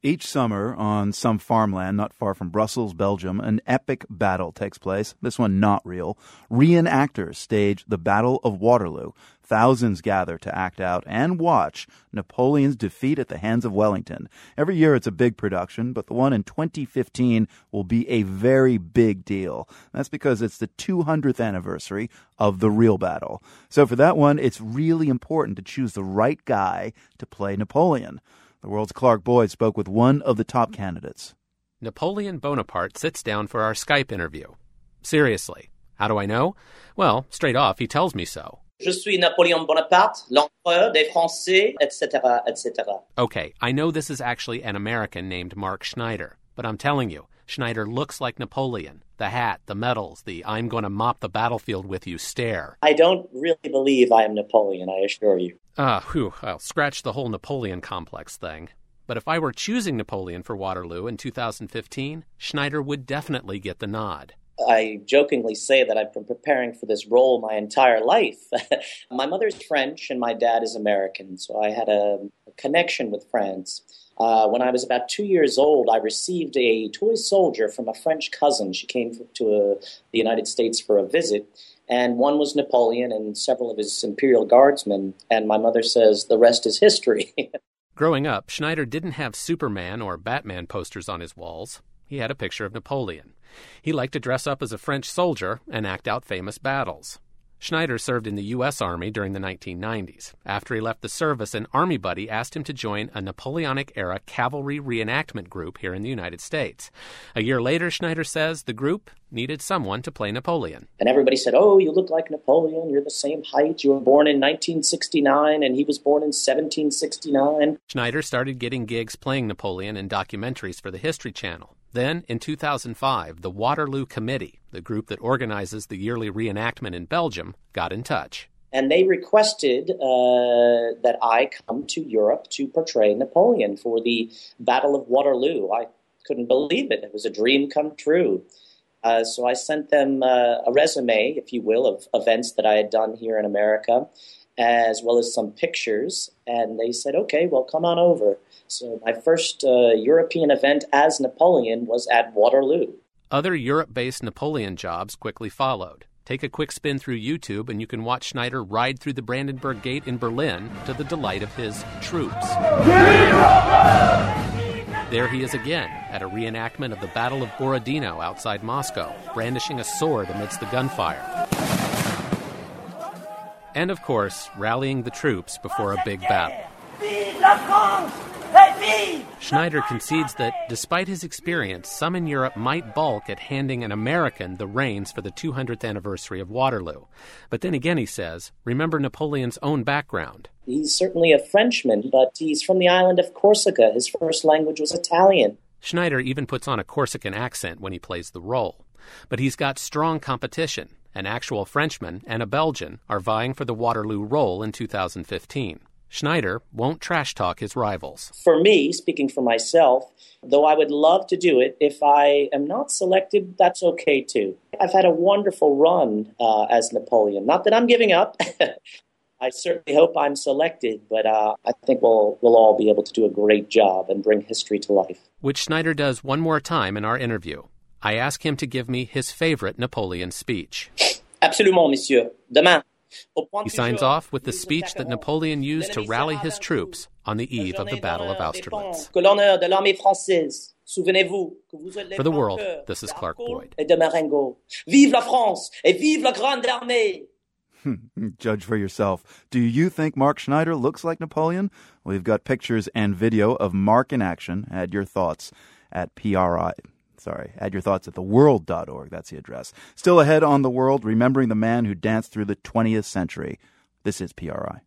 Each summer, on some farmland not far from Brussels, Belgium, an epic battle takes place. This one not real. Reenactors stage the Battle of Waterloo. Thousands gather to act out and watch Napoleon's defeat at the hands of Wellington. Every year it's a big production, but the one in 2015 will be a very big deal. That's because it's the 200th anniversary of the real battle. So for that one, it's really important to choose the right guy to play Napoleon. The World's Clark Boyd spoke with one of the top candidates. Napoleon Bonaparte sits down for our Skype interview. Seriously, how do I know? Well, straight off, he tells me so. Je suis Napoléon Bonaparte, l'empereur des Français, etc., etc. Okay, I know this is actually an American named Mark Schneider, but I'm telling you, Schneider looks like Napoleon. The hat, the medals, the I'm going to mop the battlefield with you stare. I don't really believe I am Napoleon, I assure you. I'll scratch the whole Napoleon complex thing. But if I were choosing Napoleon for Waterloo in 2015, Schneider would definitely get the nod. I jokingly say that I've been preparing for this role my entire life. My mother's French and my dad is American, so I had a connection with France. When I was about 2 years old, I received a toy soldier from a French cousin. She came to the United States for a visit, and one was Napoleon and several of his Imperial Guardsmen, and my mother says, the rest is history. Growing up, Schneider didn't have Superman or Batman posters on his walls. He had a picture of Napoleon. He liked to dress up as a French soldier and act out famous battles. Schneider served in the U.S. Army during the 1990s. After he left the service, an Army buddy asked him to join a Napoleonic-era cavalry reenactment group here in the United States. A year later, Schneider says the group needed someone to play Napoleon. And everybody said, oh, you look like Napoleon, you're the same height, you were born in 1969, and he was born in 1769. Schneider started getting gigs playing Napoleon in documentaries for the History Channel. Then, in 2005, the Waterloo Committee, the group that organizes the yearly reenactment in Belgium, got in touch. And they requested that I come to Europe to portray Napoleon for the Battle of Waterloo. I couldn't believe it. It was a dream come true. So I sent them a resume, if you will, of events that I had done here in America, as well as some pictures, and they said, okay, well, come on over. So my first European event as Napoleon was at Waterloo. Other Europe-based Napoleon jobs quickly followed. Take a quick spin through YouTube, and you can watch Schneider ride through the Brandenburg Gate in Berlin to the delight of his troops. There he is again at a reenactment of the Battle of Borodino outside Moscow, brandishing a sword amidst the gunfire. And, of course, rallying the troops before a big battle. Schneider concedes that, despite his experience, some in Europe might balk at handing an American the reins for the 200th anniversary of Waterloo. But then again, he says, remember Napoleon's own background. He's certainly a Frenchman, but he's from the island of Corsica. His first language was Italian. Schneider even puts on a Corsican accent when he plays the role. But he's got strong competition. An actual Frenchman and a Belgian are vying for the Waterloo role in 2015. Schneider won't trash-talk his rivals. For me, speaking for myself, though I would love to do it, if I am not selected, that's okay, too. I've had a wonderful run as Napoleon. Not that I'm giving up. I certainly hope I'm selected, but I think we'll all be able to do a great job and bring history to life. Which Schneider does one more time in our interview. I ask him to give me his favorite Napoleon speech. Absolument, monsieur. Demain. He signs off with the speech that Napoleon used to rally his troops on the eve of the Battle of Austerlitz. For the World, this is Clark Boyd. Vive la France et vive la Grande Armée! Judge for yourself. Do you think Mark Schneider looks like Napoleon? We've got pictures and video of Mark in action. Add your thoughts at PRI. Add your thoughts at theworld.org. That's the address. Still ahead on The World, remembering the man who danced through the 20th century. This is PRI.